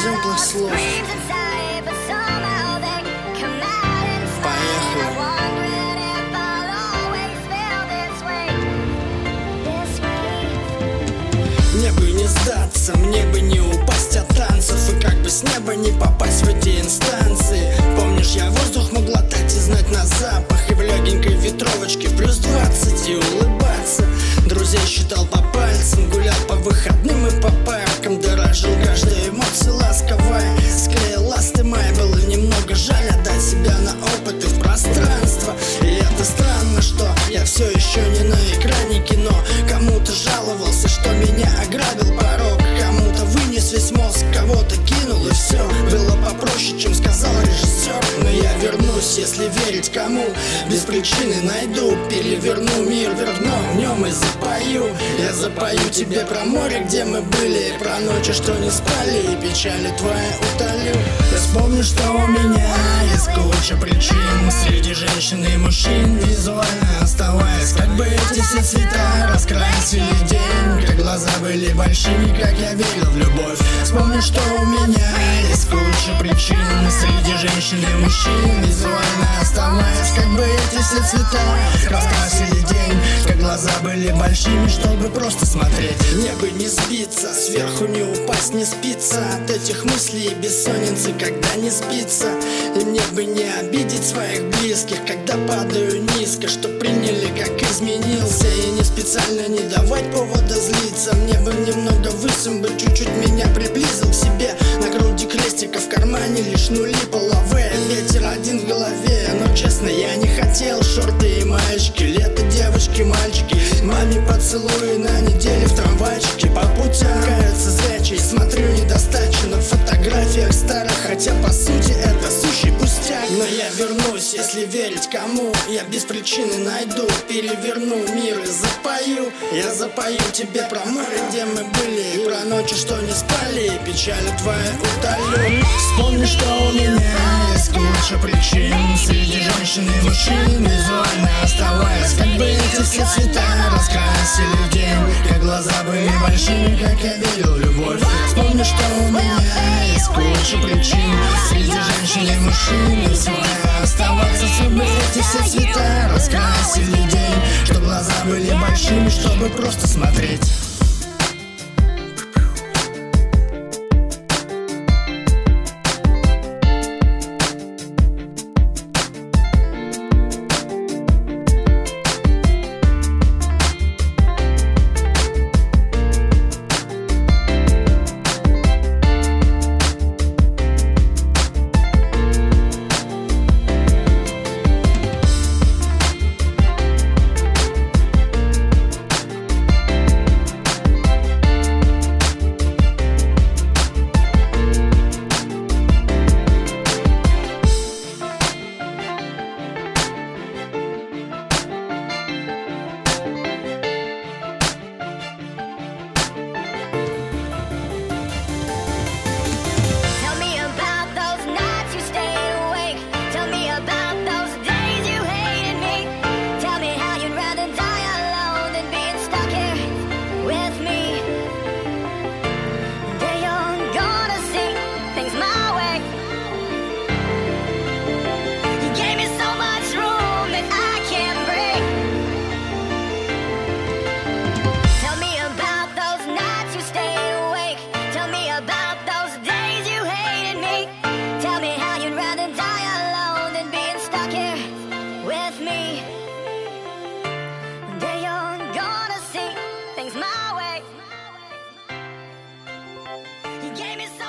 Simply slow. Мне бы не сдаться, мне бы не упасть от танцев, и как бы с неба не попасть в эти инстанции. Помнишь, я воздух мог глотать и знать на запах, и в легенькой ветровочке +20 и улыбаться. Друзей считал по пальцам, гулял по выходным и по паркам, дорожил каждой эмоцией ласковой. Склеил ласты май, было немного жаль отдать себя на опыт и в пространство. И это странно, что я все еще не на экране кино. Кому-то жаловался, что меня ограбил порог, кому-то вынес весь мозг, кого-то кинул, и все было попроще, чем сказал режиссер. Но я вернусь, если верить кому, без причины найду, переверну мир, верну в нем и запою. Я запою тебе про море, где мы были, про ночи, что не спали, и печали твои утолю. Я вспомню, что у меня есть куча причин среди женщин и мужчин, визуально оставаясь, как бы эти все цвета раскрасили день, как глаза были большими, как я верил в любовь. Вспомню, что у меня есть куча причин среди женщин и мужчин, визуально оставаясь, как бы эти все цвета раскрасили день, как глаза были большими, чтобы просто смотреть. Мне бы не сбиться, сверху не упасть, не спится от этих мыслей и бессонницы, когда не спится. И мне бы не обидеть своих близких, когда падаю низко, что приняли, как изменился. И не специально не давать повода злиться, мне бы немного высым, бы чуть-чуть меня приблизил к себе. На груди крестика, в кармане лишь нули половые, ветер один в голове. Но честно, я не хотел шорты и маечки, лето, девочки, мальчики, маме поцелуи на неделе в трамвайчике. По путям каются зрячие, смотрю недостачу на фотографиях старых, хотя по сути это сущий пустяк. Но я вернусь, если верить кому, я без причины найду, переверну мир и запою. Я запою тебе про море, где мы были, и про ночи, что не спали, и печали твои утолю. Вспомни, что у меня есть куча причин среди женщин и мужчин, визуально оставаясь, как бы эти все цвета раскрасили день, как глаза были большими, как я верил в любовь. Вспомни, что у меня есть куча причин среди женщин и мужчин, визуально оставаясь, как бы эти все цвета раскрасили день, что глаза были большими, чтобы просто смотреть. Gave me